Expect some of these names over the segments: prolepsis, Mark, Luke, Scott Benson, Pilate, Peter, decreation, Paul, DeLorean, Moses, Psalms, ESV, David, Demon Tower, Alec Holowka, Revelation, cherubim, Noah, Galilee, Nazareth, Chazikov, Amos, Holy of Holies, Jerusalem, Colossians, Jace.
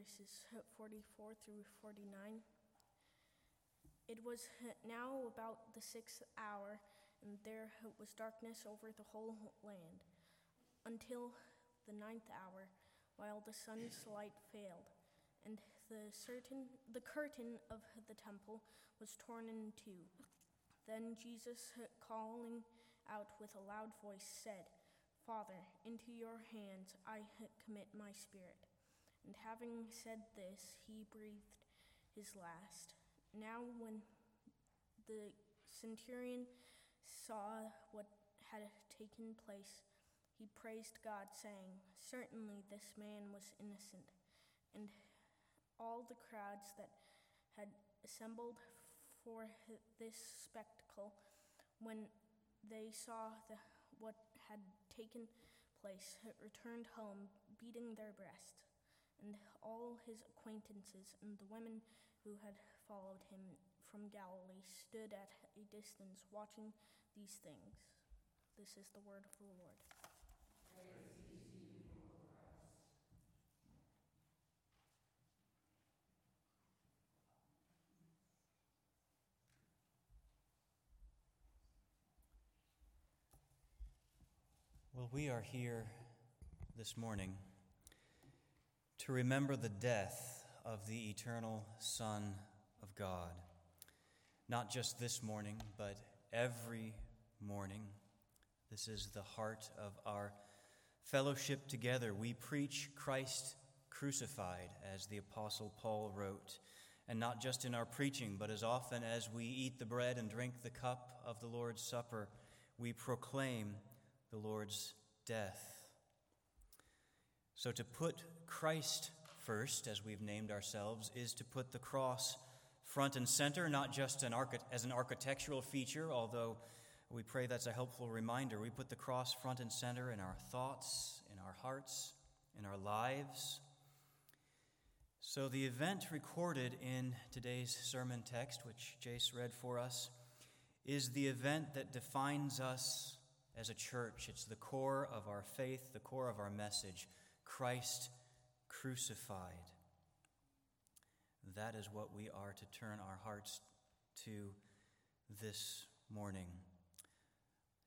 verses 44 through 49. It was now about the sixth hour, and there was darkness over the whole land until the ninth hour, while the sun's light failed, and the curtain of the temple was torn in two. Then Jesus, calling out with a loud voice, said, "Father, into your hands I commit my spirit." And having said this, he breathed his last. Now when the centurion saw what had taken place, he praised God, saying, "Certainly this man was innocent." And all the crowds that had assembled for this spectacle, when they saw what had taken place, returned home, beating their breasts. And all his acquaintances and the women who had followed him from Galilee stood at a distance watching these things. This is the word of the Lord. Praise be to you, Lord Christ. Well, we are here this morning to remember the death of the eternal Son of God. Not just this morning, but every morning. This is the heart of our fellowship together. We preach Christ crucified, as the Apostle Paul wrote, and not just in our preaching, but as often as we eat the bread and drink the cup of the Lord's Supper, we proclaim the Lord's death. So to put Christ first, as we've named ourselves, is to put the cross front and center, not just as an architectural feature, although we pray that's a helpful reminder. We put the cross front and center in our thoughts, in our hearts, in our lives. So the event recorded in today's sermon text, which Jace read for us, is the event that defines us as a church. It's the core of our faith, the core of our message. Christ crucified. That is what we are to turn our hearts to this morning.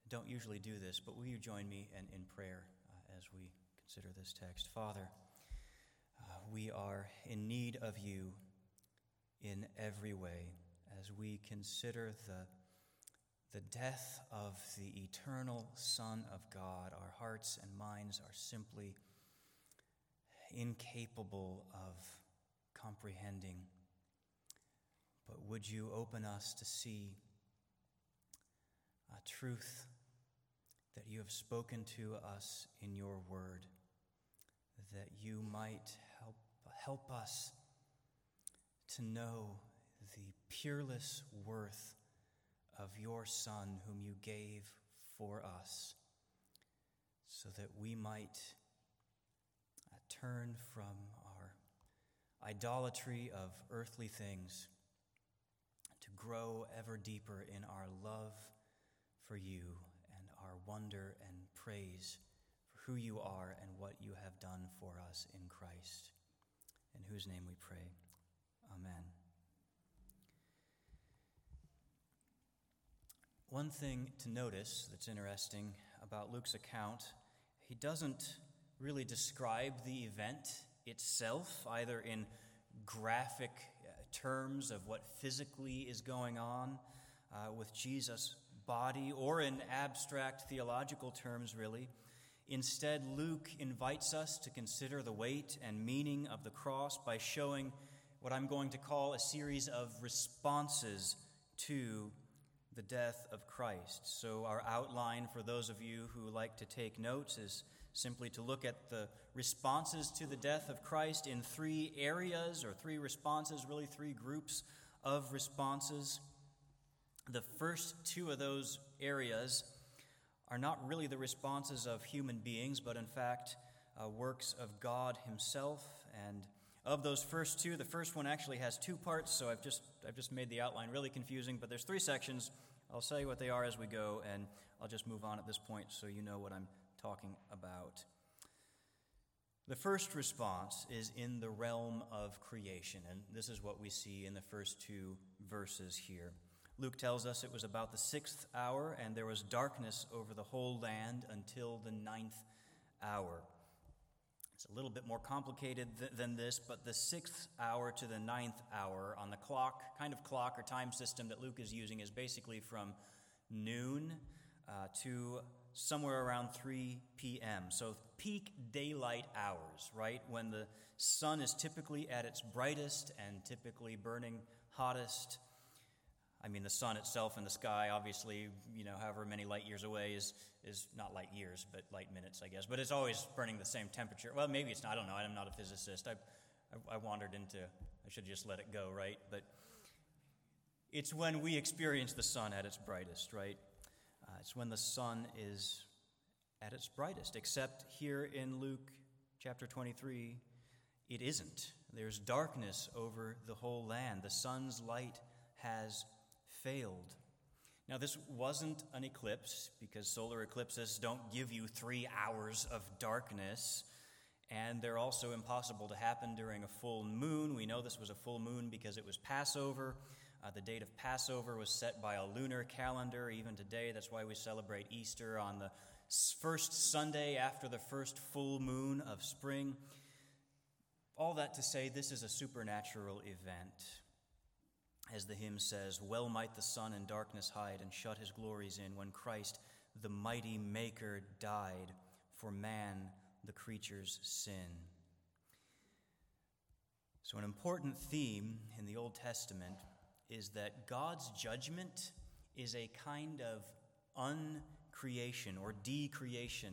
I don't usually do this, but will you join me in prayer as we consider this text? Father, we are in need of you in every way as we consider the death of the eternal Son of God. Our hearts and minds are simply incapable of comprehending, but would you open us to see a truth that you have spoken to us in your word, that you might help us to know the peerless worth of your Son whom you gave for us, so that we might turn from our idolatry of earthly things to grow ever deeper in our love for you and our wonder and praise for who you are and what you have done for us in Christ, in whose name we pray. Amen. One thing to notice that's interesting about Luke's account, he doesn't really describe the event itself, either in graphic terms of what physically is going on with Jesus' body, or in abstract theological terms, really. Instead, Luke invites us to consider the weight and meaning of the cross by showing what I'm going to call a series of responses to the death of Christ. So our outline, for those of you who like to take notes, is simply to look at the responses to the death of Christ in three areas, or three responses, really three groups of responses. The first two of those areas are not really the responses of human beings, but in fact, works of God himself. And of those first two, the first one actually has two parts, so I've just made the outline really confusing, but there's three sections. I'll tell you what they are as we go, and I'll just move on at this point so you know what I'm talking about. The first response is in the realm of creation, and this is what we see in the first two verses here. Luke tells us it was about the 6th hour, and there was darkness over the whole land until the 9th hour. It's a little bit more complicated than this, but the 6th hour to the 9th hour on the clock, kind of clock or time system that Luke is using, is basically from noon to somewhere around 3 p.m. So peak daylight hours, right? When the sun is typically at its brightest and typically burning hottest. I mean, the sun itself in the sky, obviously, you know, however many light years away is not light years, but light minutes, I guess. But it's always burning the same temperature. Well, maybe it's not. I don't know. I'm not a physicist. I wandered into, I should just let it go, right? But it's when we experience the sun at its brightest, right? It's when the sun is at its brightest, except here in Luke chapter 23, it isn't. There's darkness over the whole land. The sun's light has failed. Now, this wasn't an eclipse, because solar eclipses don't give you 3 hours of darkness, and they're also impossible to happen during a full moon. We know this was a full moon because it was Passover. The date of Passover was set by a lunar calendar. Even today, that's why we celebrate Easter on the first Sunday after the first full moon of spring. All that to say, this is a supernatural event. As the hymn says, well might the sun in darkness hide and shut his glories in when Christ, the mighty maker, died for man, the creature's sin. So an important theme in the Old Testament is that God's judgment is a kind of uncreation or decreation,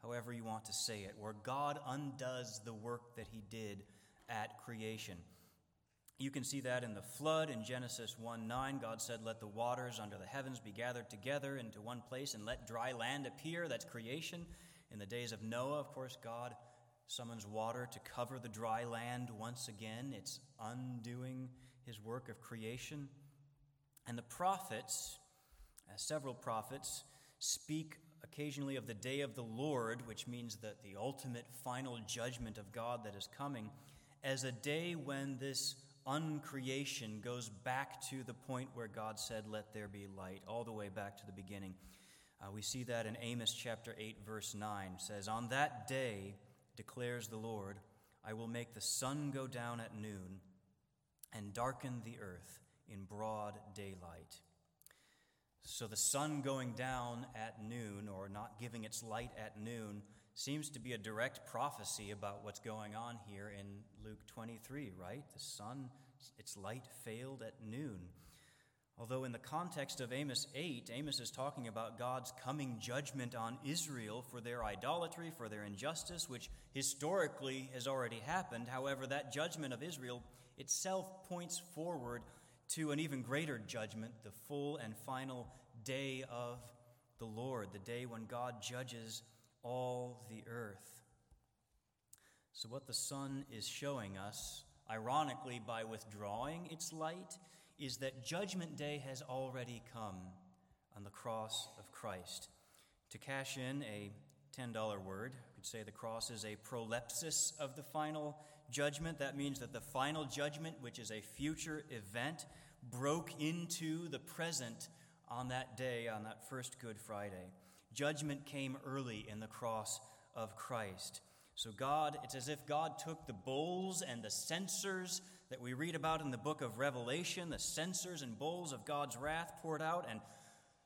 however you want to say it, where God undoes the work that he did at creation. You can see that in the flood in Genesis 1:9. God said, let the waters under the heavens be gathered together into one place and let dry land appear. That's creation. In the days of Noah, of course, God summons water to cover the dry land once again. It's undoing his work of creation. And the prophets, several prophets, speak occasionally of the day of the Lord, which means that the ultimate final judgment of God that is coming, as a day when this uncreation goes back to the point where God said, let there be light, all the way back to the beginning. We see that in Amos chapter 8, verse 9. It says, on that day, declares the Lord, I will make the sun go down at noon and darken the earth in broad daylight. So the sun going down at noon, or not giving its light at noon, seems to be a direct prophecy about what's going on here in Luke 23, right? The sun, its light failed at noon. Although in the context of Amos 8, Amos is talking about God's coming judgment on Israel for their idolatry, for their injustice, which historically has already happened. However, that judgment of Israel itself points forward to an even greater judgment, the full and final day of the Lord, the day when God judges all the earth. So what the sun is showing us, ironically by withdrawing its light, is that judgment day has already come on the cross of Christ. To cash in a $10 word, we could say the cross is a prolepsis of the final judgment. That means that the final judgment, which is a future event, broke into the present on that day, on that first Good Friday. Judgment came early in the cross of Christ. So God, it's as if God took the bowls and the censers that we read about in the book of Revelation, the censers and bowls of God's wrath poured out, and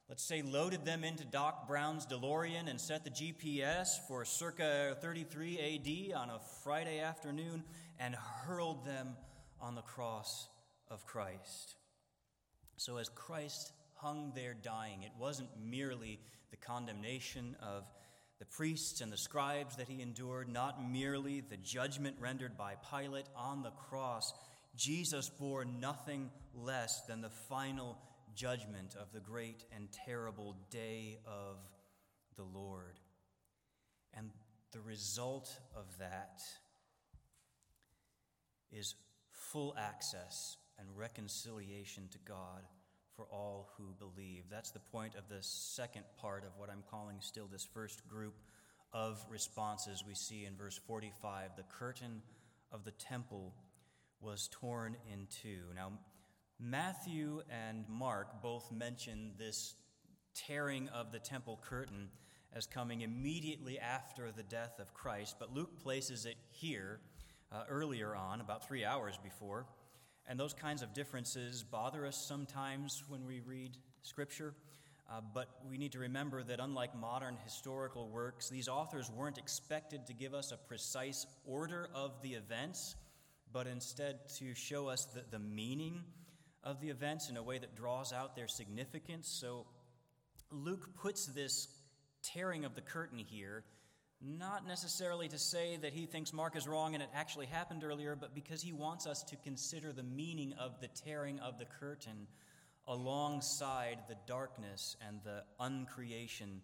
let's say loaded them into Doc Brown's DeLorean and set the GPS for circa 33 AD on a Friday afternoon and hurled them on the cross of Christ. So as Christ hung there dying, it wasn't merely the condemnation of the priests and the scribes that he endured, not merely the judgment rendered by Pilate on the cross. Jesus bore nothing less than the final judgment of the great and terrible day of the Lord. And the result of that is full access and reconciliation to God for all who believe. That's the point of the second part of what I'm calling still this first group of responses we see in verse 45. The curtain of the temple was torn in two. Now, Matthew and Mark both mention this tearing of the temple curtain as coming immediately after the death of Christ, but Luke places it here earlier on, about 3 hours before. And those kinds of differences bother us sometimes when we read Scripture, but we need to remember that unlike modern historical works, these authors weren't expected to give us a precise order of the events, but instead to show us the meaning of the events in a way that draws out their significance. So Luke puts this tearing of the curtain here, not necessarily to say that he thinks Mark is wrong and it actually happened earlier, but because he wants us to consider the meaning of the tearing of the curtain alongside the darkness and the uncreation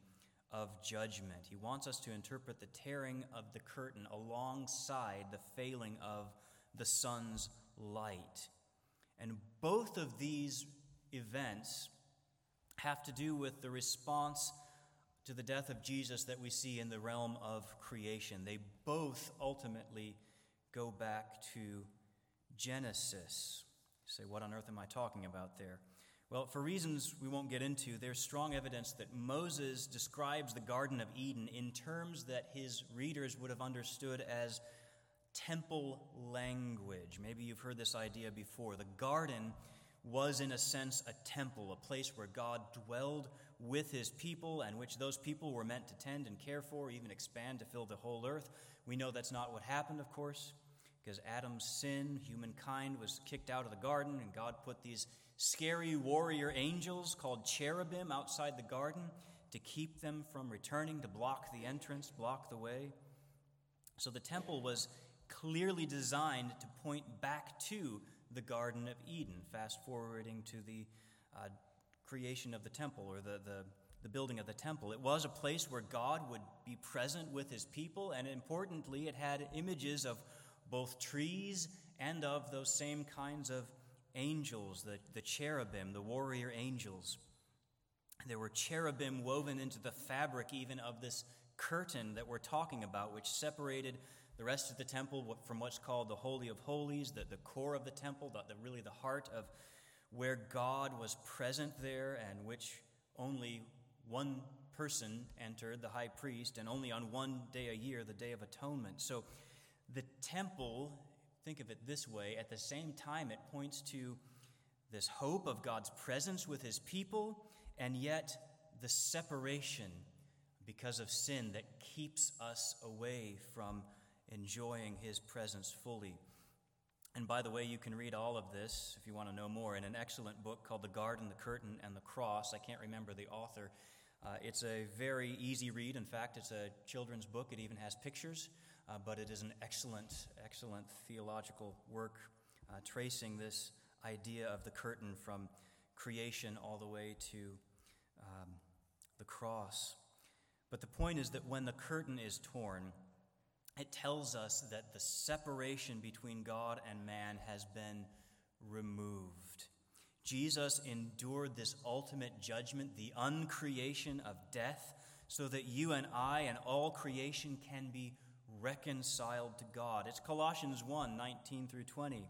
of judgment. He wants us to interpret the tearing of the curtain alongside the failing of the sun's light. And both of these events have to do with the response to the death of Jesus that we see in the realm of creation. They both ultimately go back to Genesis. You say, what on earth am I talking about there? Well, for reasons we won't get into, there's strong evidence that Moses describes the Garden of Eden in terms that his readers would have understood as temple language. Maybe you've heard this idea before. The garden was, in a sense, a temple, a place where God dwelled with his people and which those people were meant to tend and care for, even expand to fill the whole earth. We know that's not what happened, of course, because Adam's sin, humankind was kicked out of the garden, and God put these scary warrior angels called cherubim outside the garden to keep them from returning, to block the entrance, block the way. So the temple was clearly designed to point back to the Garden of Eden, fast forwarding to the creation of the temple, or the building of the temple. It was a place where God would be present with his people, and importantly, it had images of both trees and of those same kinds of angels, the cherubim, the warrior angels. There were cherubim woven into the fabric even of this curtain that we're talking about, which separated the rest of the temple from what's called the Holy of Holies, the core of the temple, really the heart of where God was present there, and which only one person entered, the high priest, and only on one day a year, the Day of Atonement. So the temple, think of it this way, at the same time it points to this hope of God's presence with his people, and yet the separation because of sin that keeps us away from enjoying his presence fully. And by the way, you can read all of this, if you want to know more, in an excellent book called The Garden, the Curtain, and the Cross. I can't remember the author. It's a very easy read. In fact, it's a children's book. It even has pictures, but it is an excellent, excellent theological work tracing this idea of the curtain from creation all the way to the cross. But the point is that when the curtain is torn, it tells us that the separation between God and man has been removed. Jesus endured this ultimate judgment, the uncreation of death, so that you and I and all creation can be reconciled to God. It's Colossians 1:19 through 20.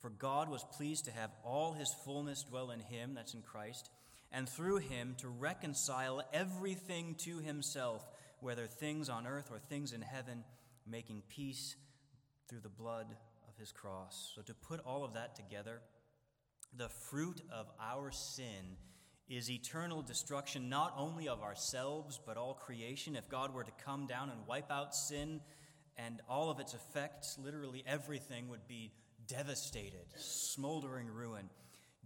For God was pleased to have all his fullness dwell in him, that's in Christ, and through him to reconcile everything to himself, whether things on earth or things in heaven, making peace through the blood of his cross. So to put all of that together, the fruit of our sin is eternal destruction, not only of ourselves, but all creation. If God were to come down and wipe out sin and all of its effects, literally everything would be devastated, smoldering ruin.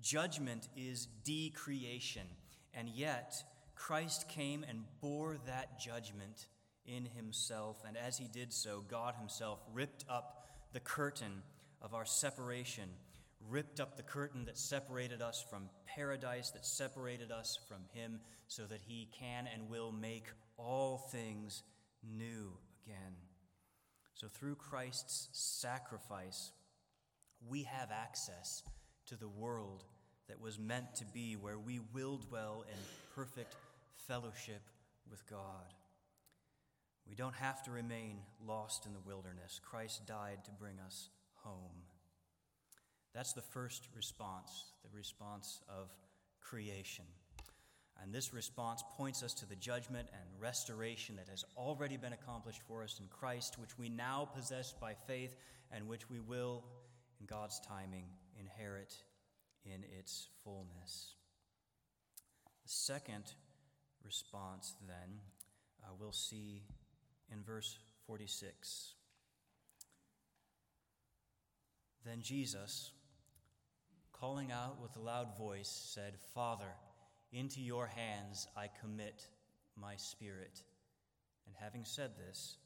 Judgment is decreation, and yet Christ came and bore that judgment in himself, and as he did so, God himself ripped up the curtain of our separation, ripped up the curtain that separated us from paradise, that separated us from him, so that he can and will make all things new again. So through Christ's sacrifice, we have access to the world that was meant to be, where we will dwell in perfect fellowship with God. We don't have to remain lost in the wilderness. Christ died to bring us home. That's the first response, the response of creation. And this response points us to the judgment and restoration that has already been accomplished for us in Christ, which we now possess by faith and which we will, in God's timing, inherit in its fullness. The second response, then, we'll see in verse 46. Then Jesus, calling out with a loud voice, said, "Father, into your hands I commit my spirit." And having said this,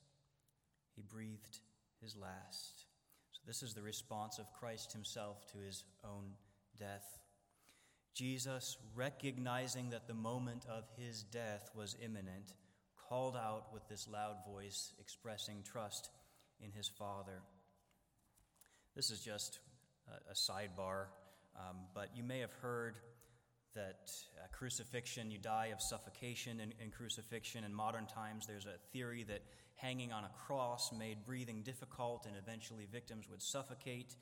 he breathed his last. So this is the response of Christ himself to his own death. Jesus, recognizing that the moment of his death was imminent, called out with this loud voice, expressing trust in his Father. This is just a sidebar, but you may have heard that crucifixion, you die of suffocation in crucifixion. In modern times, there's a theory that hanging on a cross made breathing difficult and eventually victims would suffocate.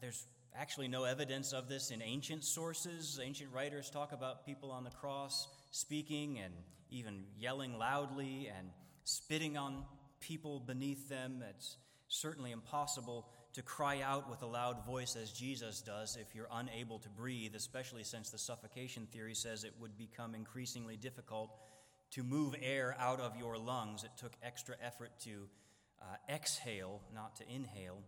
There's actually no evidence of this in ancient sources. Ancient writers talk about people on the cross speaking and even yelling loudly and spitting on people beneath them. It's certainly impossible to cry out with a loud voice as Jesus does if you're unable to breathe, especially since the suffocation theory says it would become increasingly difficult to move air out of your lungs. It took extra effort to exhale, not to inhale.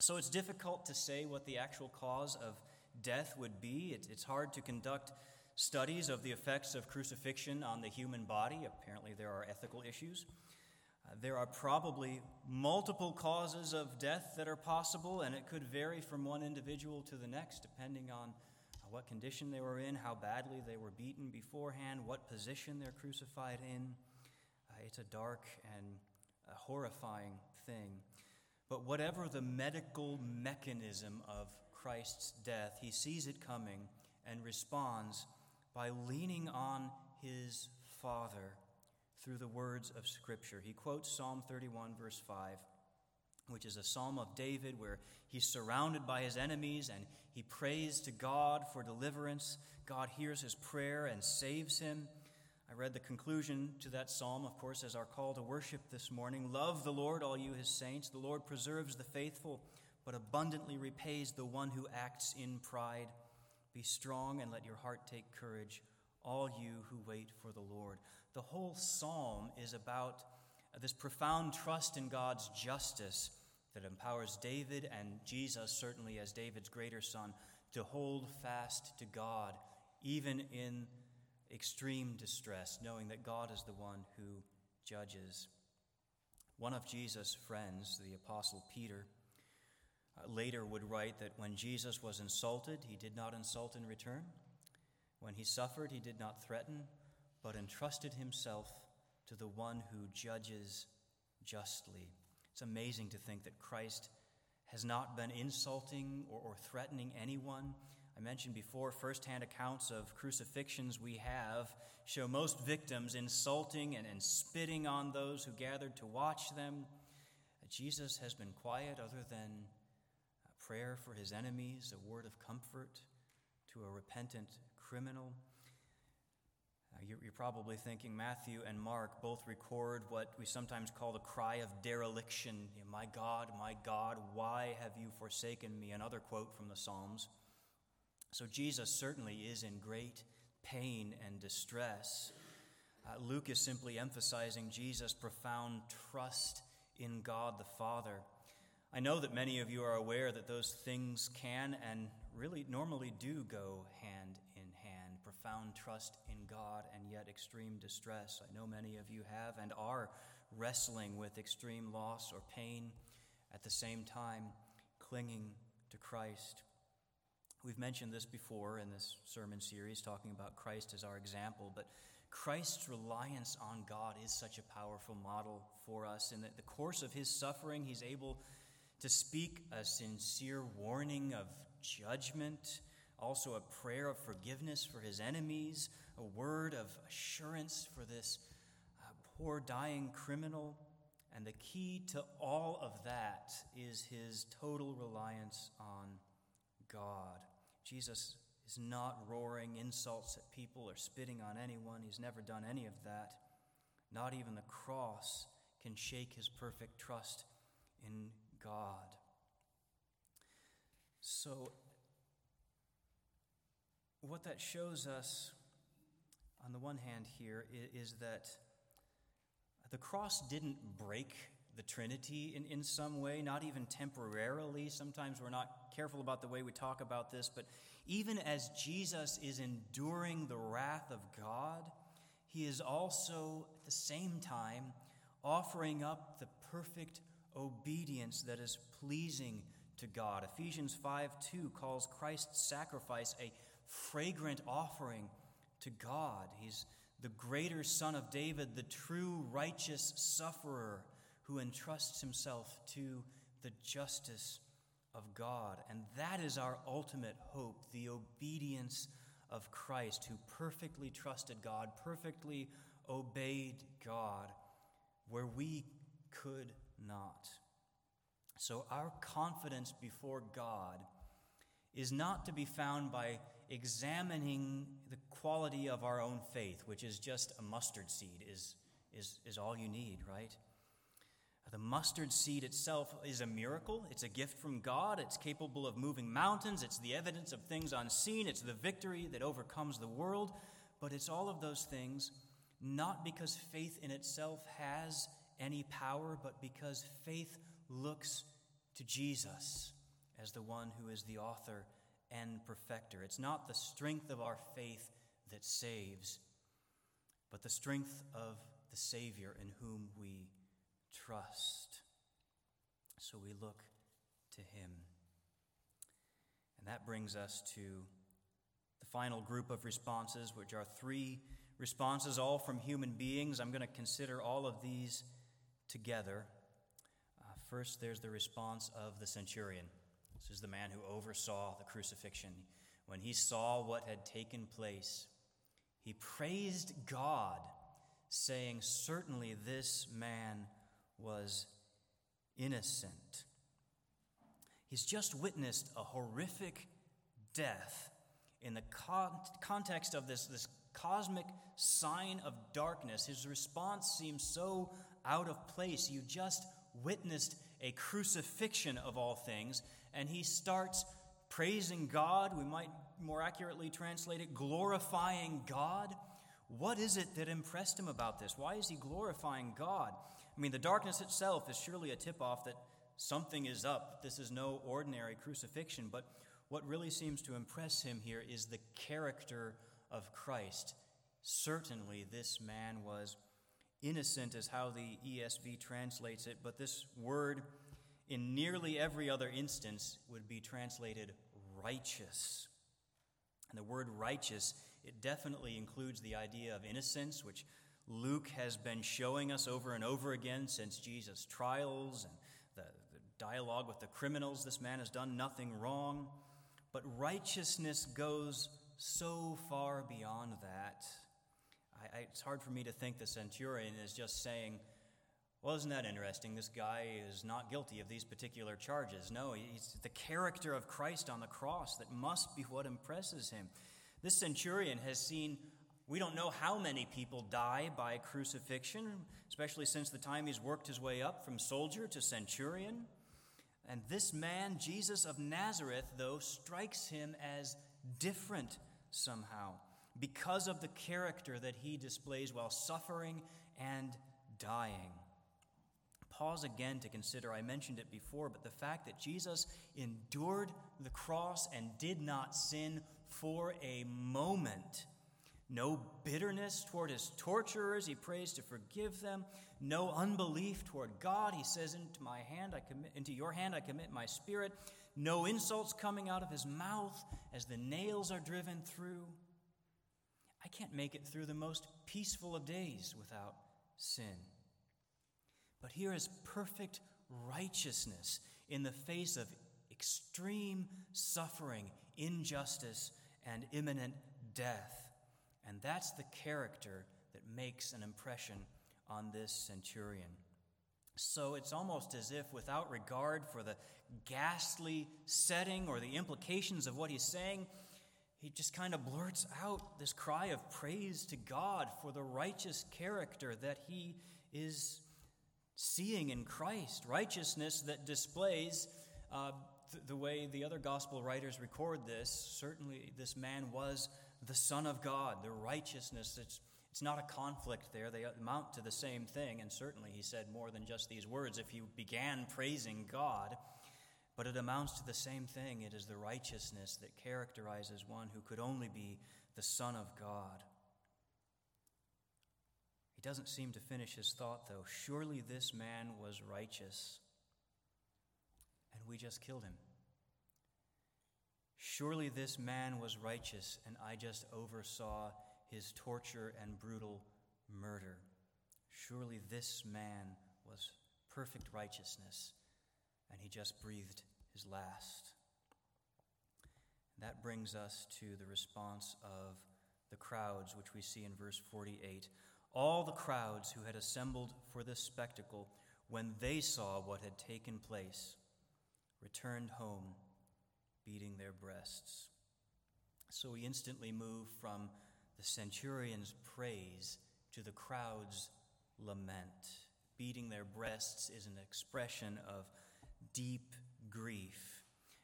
So it's difficult to say what the actual cause of death would be. It's hard to conduct studies of the effects of crucifixion on the human body. Apparently there are ethical issues. There are probably multiple causes of death that are possible, and it could vary from one individual to the next, depending on what condition they were in, how badly they were beaten beforehand, what position they're crucified in. It's a dark and a horrifying thing. But whatever the medical mechanism of Christ's death, he sees it coming and responds by leaning on his Father through the words of Scripture. He quotes Psalm 31, verse 5, which is a psalm of David where he's surrounded by his enemies and he prays to God for deliverance. God hears his prayer and saves him. I read the conclusion to that psalm, of course, as our call to worship this morning. "Love the Lord, all you his saints. The Lord preserves the faithful, but abundantly repays the one who acts in pride. Be strong and let your heart take courage, all you who wait for the Lord." The whole psalm is about this profound trust in God's justice that empowers David and Jesus, certainly as David's greater son, to hold fast to God, even in extreme distress, knowing that God is the one who judges. One of Jesus' friends, the Apostle Peter, later would write that when Jesus was insulted, he did not insult in return. When he suffered, he did not threaten, but entrusted himself to the one who judges justly. It's amazing to think that Christ has not been insulting or threatening anyone. I mentioned before, firsthand accounts of crucifixions we have show most victims insulting and spitting on those who gathered to watch them. Jesus has been quiet other than a prayer for his enemies, a word of comfort to a repentant criminal. You're probably thinking Matthew and Mark both record what we sometimes call the cry of dereliction. My God, why have you forsaken me?" Another quote from the Psalms. So Jesus certainly is in great pain and distress. Luke is simply emphasizing Jesus' profound trust in God the Father. I know that many of you are aware that those things can and really normally do go hand in hand, profound trust in God and yet extreme distress. I know many of you have and are wrestling with extreme loss or pain, at the same time clinging to Christ. We've mentioned this before in this sermon series, talking about Christ as our example, but Christ's reliance on God is such a powerful model for us in that the course of his suffering, he's able to speak a sincere warning of judgment, also a prayer of forgiveness for his enemies, a word of assurance for this poor dying criminal, and the key to all of that is his total reliance on God. Jesus is not roaring insults at people or spitting on anyone. He's never done any of that. Not even the cross can shake his perfect trust in God. So, what that shows us, on the one hand here, is that the cross didn't break the Trinity in some way, not even temporarily. Sometimes we're not careful about the way we talk about this, but even as Jesus is enduring the wrath of God, he is also, at the same time, offering up the perfect obedience that is pleasing to God. Ephesians 5:2 calls Christ's sacrifice a fragrant offering to God. He's the greater Son of David, the true righteous sufferer who entrusts himself to the justice of God. And that is our ultimate hope, the obedience of Christ, who perfectly trusted God, perfectly obeyed God, where we could not. So our confidence before God is not to be found by examining the quality of our own faith, which is just a mustard seed, is all you need, right? The mustard seed itself is a miracle. It's a gift from God. It's capable of moving mountains. It's the evidence of things unseen. It's the victory that overcomes the world. But it's all of those things, not because faith in itself has any power, but because faith looks to Jesus as the one who is the author and perfecter. It's not the strength of our faith that saves, but the strength of the Savior in whom we trust. So we look to him. And that brings us to the final group of responses, which are three responses, all from human beings. I'm going to consider all of these together. First, there's the response of the centurion. This is the man who oversaw the crucifixion. When he saw what had taken place, he praised God, saying, "Certainly this man was innocent." He's just witnessed a horrific death in the context of this cosmic sign of darkness. His response seems so out of place. You just witnessed a crucifixion of all things, and he starts praising God. We might more accurately translate it, glorifying God. What is it that impressed him about this? Why is he glorifying God? I mean, the darkness itself is surely a tip-off that something is up. This is no ordinary crucifixion, but what really seems to impress him here is the character of Christ. Certainly this man was innocent is how the ESV translates it, but this word in nearly every other instance would be translated righteous. And the word righteous, it definitely includes the idea of innocence, which Luke has been showing us over and over again since Jesus' trials and the dialogue with the criminals. This man has done nothing wrong. But righteousness goes so far beyond that. It's hard for me to think the centurion is just saying, well, isn't that interesting? This guy is not guilty of these particular charges. No, it's the character of Christ on the cross that must be what impresses him. This centurion has seen, we don't know how many people die by crucifixion, especially since the time he's worked his way up from soldier to centurion. And this man, Jesus of Nazareth, though, strikes him as different somehow, because of the character that he displays while suffering and dying. Pause again to consider, I mentioned it before, but the fact that Jesus endured the cross and did not sin for a moment. No bitterness toward his torturers, he prays to forgive them. No unbelief toward God, he says, "Into your hand I commit my spirit." No insults coming out of his mouth as the nails are driven through. I can't make it through the most peaceful of days without sin. But here is perfect righteousness in the face of extreme suffering, injustice, and imminent death. And that's the character that makes an impression on this centurion. So it's almost as if, without regard for the ghastly setting or the implications of what he's saying, he just kind of blurts out this cry of praise to God for the righteous character that he is seeing in Christ, righteousness that displays the way the other gospel writers record this. Certainly this man was the Son of God, the righteousness. It's not a conflict there. They amount to the same thing, and certainly he said more than just these words if he began praising God, but it amounts to the same thing. It is the righteousness that characterizes one who could only be the Son of God. He doesn't seem to finish his thought, though. Surely this man was righteous, and we just killed him. Surely this man was righteous, and I just oversaw his torture and brutal murder. Surely this man was perfect righteousness, and he just breathed his last. That brings us to the response of the crowds, which we see in verse 48. All the crowds who had assembled for this spectacle, when they saw what had taken place, returned home, beating their breasts. So we instantly move from the centurion's praise to the crowd's lament. Beating their breasts is an expression of deep grief.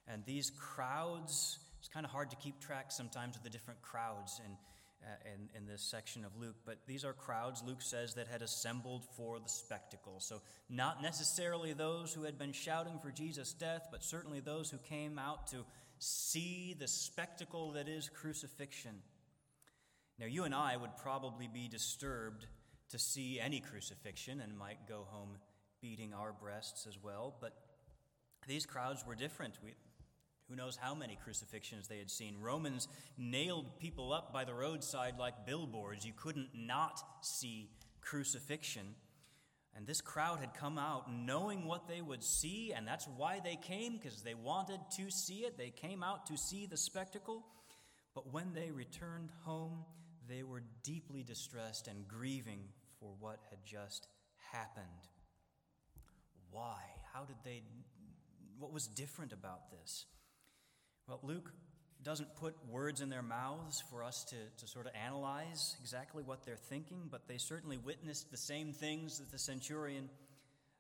And these crowds, it's kind of hard to keep track sometimes of the different crowds in this section of Luke, but these are crowds, Luke says, that had assembled for the spectacle. So not necessarily those who had been shouting for Jesus' death, but certainly those who came out to see the spectacle that is crucifixion. Now, you and I would probably be disturbed to see any crucifixion and might go home beating our breasts as well, but these crowds were different. Who knows how many crucifixions they had seen. Romans nailed people up by the roadside like billboards. You couldn't not see crucifixion. And this crowd had come out knowing what they would see, and that's why they came, because they wanted to see it. They came out to see the spectacle. But when they returned home, they were deeply distressed and grieving for what had just happened. Why? How did they? What was different about this? Well, Luke doesn't put words in their mouths for us to sort of analyze exactly what they're thinking, but they certainly witnessed the same things that the centurion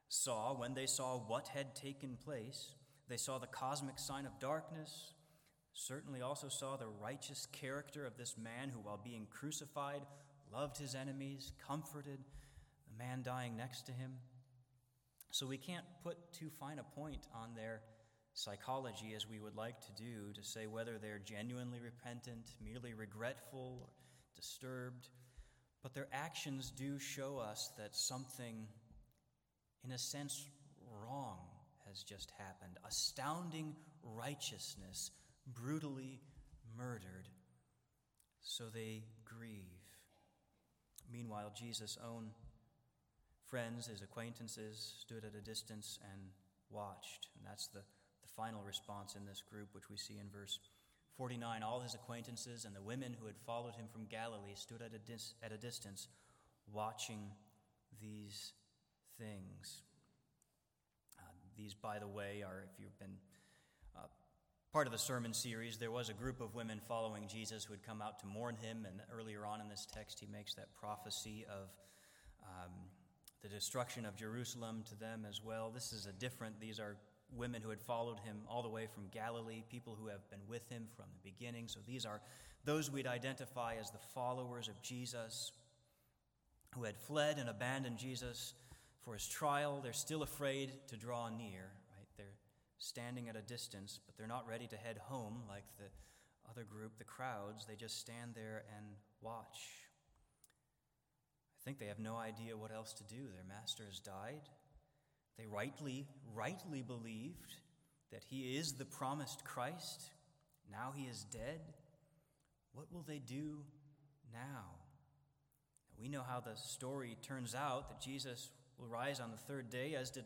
saw when they saw what had taken place. They saw the cosmic sign of darkness. Certainly also saw the righteous character of this man who, while being crucified, loved his enemies, comforted the man dying next to him. So we can't put too fine a point on their psychology as we would like to do to say whether they're genuinely repentant, merely regretful, or disturbed. But their actions do show us that something, in a sense, wrong has just happened. Astounding righteousness brutally murdered, so they grieve. Meanwhile, Jesus' own friends, his acquaintances, stood at a distance and watched. And that's the final response in this group, which we see in verse 49. All his acquaintances and the women who had followed him from Galilee stood at a distance watching these things. These, by the way, are, if you've been part of the sermon series, there was a group of women following Jesus who had come out to mourn him, and earlier on in this text he makes that prophecy of the destruction of Jerusalem to them as well. These are women who had followed him all the way from Galilee, people who have been with him from the beginning. So these are those we'd identify as the followers of Jesus who had fled and abandoned Jesus for his trial. They're still afraid to draw near, right? They're standing at a distance, but they're not ready to head home like the other group, the crowds. They just stand there and watch. I think they have no idea what else to do. Their master has died. They rightly believed that he is the promised Christ. Now he is dead. What will they do now? We know how the story turns out, that Jesus will rise on the third day, as did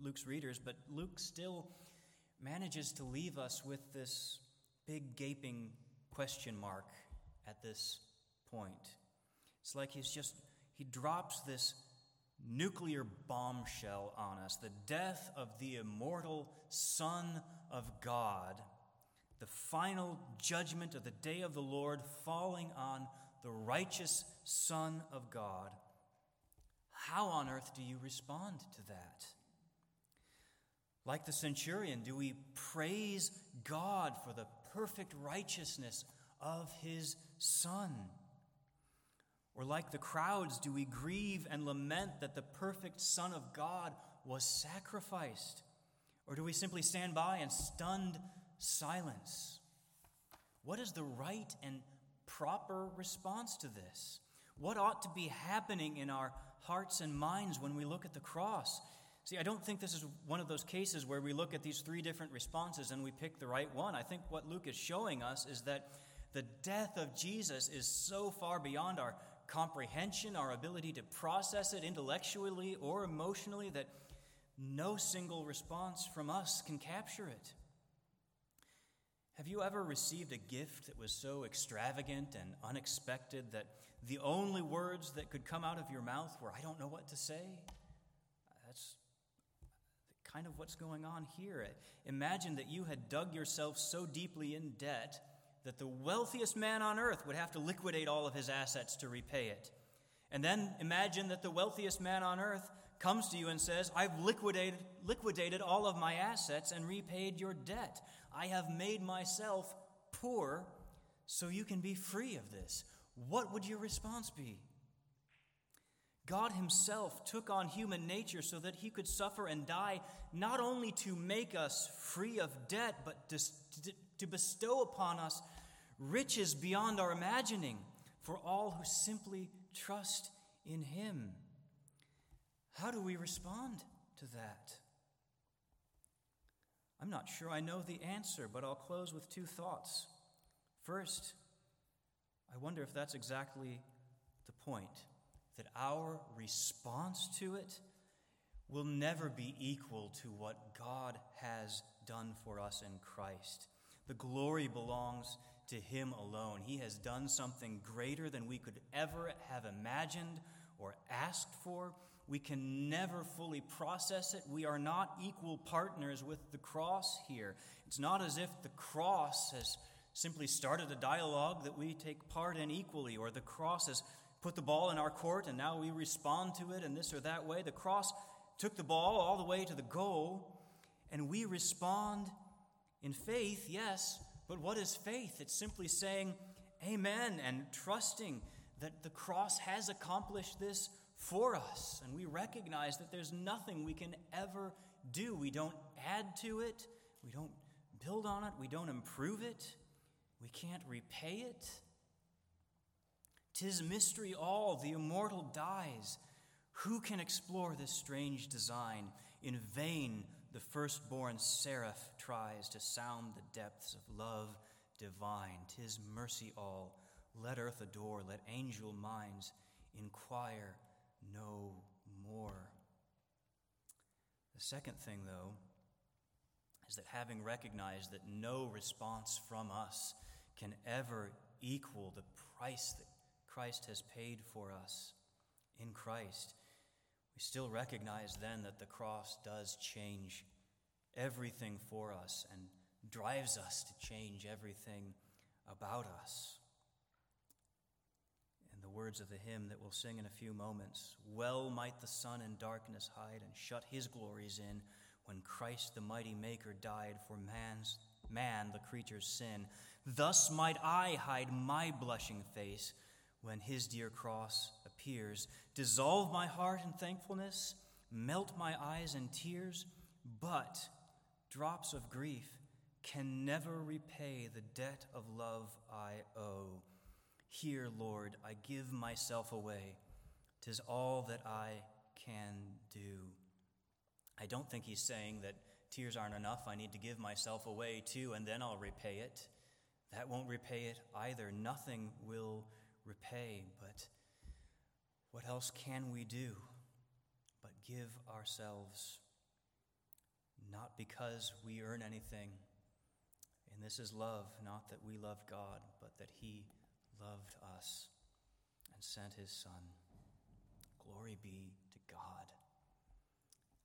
Luke's readers, but Luke still manages to leave us with this big gaping question mark at this point. It's like he drops this nuclear bombshell on us, the death of the immortal Son of God, the final judgment of the day of the Lord falling on the righteous Son of God. How on earth do you respond to that? Like the centurion, do we praise God for the perfect righteousness of his Son? Or like the crowds, do we grieve and lament that the perfect Son of God was sacrificed? Or do we simply stand by in stunned silence? What is the right and proper response to this? What ought to be happening in our hearts and minds when we look at the cross? See, I don't think this is one of those cases where we look at these three different responses and we pick the right one. I think what Luke is showing us is that the death of Jesus is so far beyond our comprehension, our ability to process it intellectually or emotionally, that no single response from us can capture it. Have you ever received a gift that was so extravagant and unexpected that the only words that could come out of your mouth were, "I don't know what to say"? That's kind of what's going on here. Imagine that you had dug yourself so deeply in debt that the wealthiest man on earth would have to liquidate all of his assets to repay it. And then imagine that the wealthiest man on earth comes to you and says, "I've liquidated all of my assets and repaid your debt. I have made myself poor so you can be free of this." What would your response be? God himself took on human nature so that he could suffer and die, not only to make us free of debt, but to bestow upon us riches beyond our imagining for all who simply trust in him. How do we respond to that? I'm not sure I know the answer, but I'll close with two thoughts. First, I wonder if that's exactly the point, that our response to it will never be equal to what God has done for us in Christ. The glory belongs to him alone. He has done something greater than we could ever have imagined or asked for. We can never fully process it. We are not equal partners with the cross here. It's not as if the cross has simply started a dialogue that we take part in equally, or the cross has put the ball in our court and now we respond to it in this or that way. The cross took the ball all the way to the goal, and we respond in faith, yes, but what is faith? It's simply saying amen and trusting that the cross has accomplished this for us, and we recognize that there's nothing we can ever do. We don't add to it. We don't build on it. We don't improve it. We can't repay it. 'Tis mystery all, the immortal dies. Who can explore this strange design? In vain the firstborn seraph tries to sound the depths of love divine. 'Tis mercy all, let earth adore, let angel minds inquire no more. The second thing, though, is that having recognized that no response from us can ever equal the price that Christ has paid for us in Christ, we still recognize then that the cross does change everything for us and drives us to change everything about us. In the words of the hymn that we'll sing in a few moments, "Well might the sun in darkness hide and shut his glories in, when Christ the mighty Maker died for man, the creature's sin. Thus might I hide my blushing face when his dear cross appears. Dissolve my heart in thankfulness, melt my eyes in tears, but drops of grief can never repay the debt of love I owe. Here, Lord, I give myself away. 'Tis all that I can do." I don't think he's saying that tears aren't enough, I need to give myself away too, and then I'll repay it. That won't repay it either. Nothing will repay, but what else can we do but give ourselves, not because we earn anything? And this is love, not that we love God, but that he loved us and sent his Son. Glory be to God.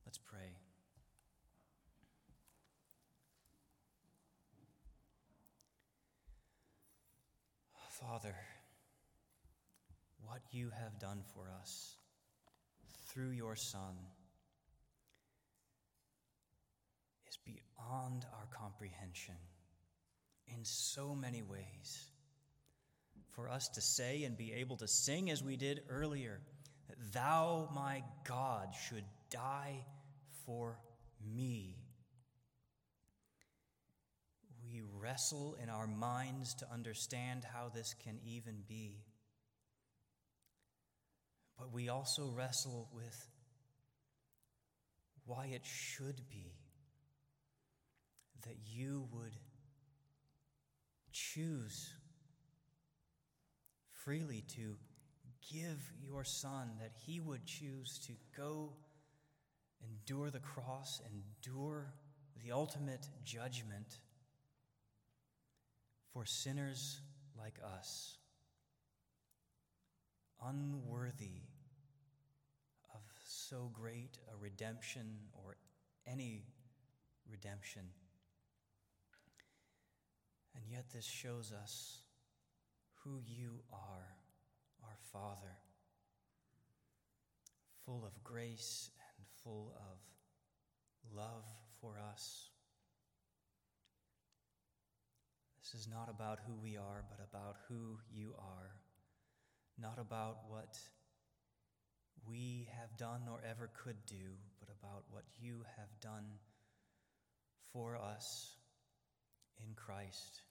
Let's pray. Father, what you have done for us through your Son is beyond our comprehension in so many ways. For us to say and be able to sing as we did earlier, that thou, my God, should die for me. We wrestle in our minds to understand how this can even be. But we also wrestle with why it should be that you would choose freely to give your Son, that he would choose to go endure the cross, endure the ultimate judgment for sinners like us, unworthy of so great a redemption or any redemption. And yet this shows us who you are, our Father, full of grace and full of love for us. This is not about who we are, but about who you are. Not about what we have done or ever could do, but about what you have done for us in Christ.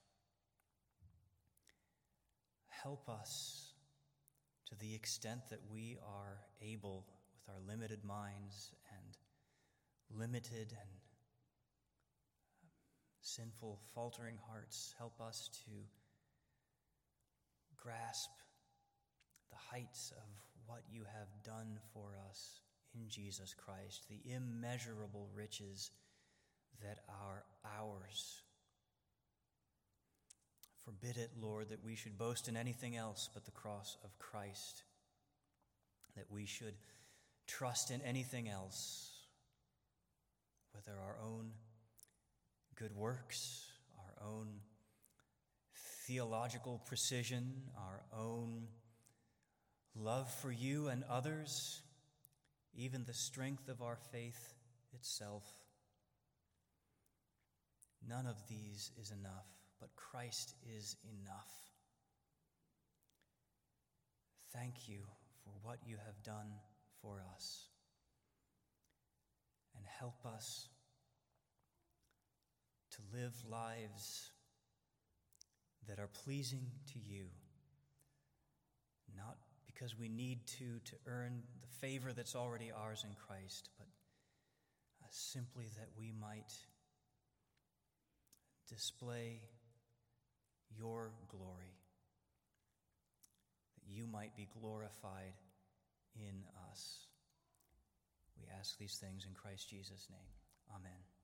Help us to the extent that we are able, with our limited minds and limited and sinful, faltering hearts, help us to grasp the heights of what you have done for us in Jesus Christ, the immeasurable riches that are ours. Forbid it, Lord, that we should boast in anything else but the cross of Christ, that we should trust in anything else, whether our own good works, our own theological precision, our own love for you and others, even the strength of our faith itself. None of these is enough, but Christ is enough. Thank you for what you have done for us. And help us to live lives that are pleasing to you, not because we need to earn the favor that's already ours in Christ, but simply that we might display your glory, that you might be glorified in us. We ask these things in Christ Jesus' name. Amen.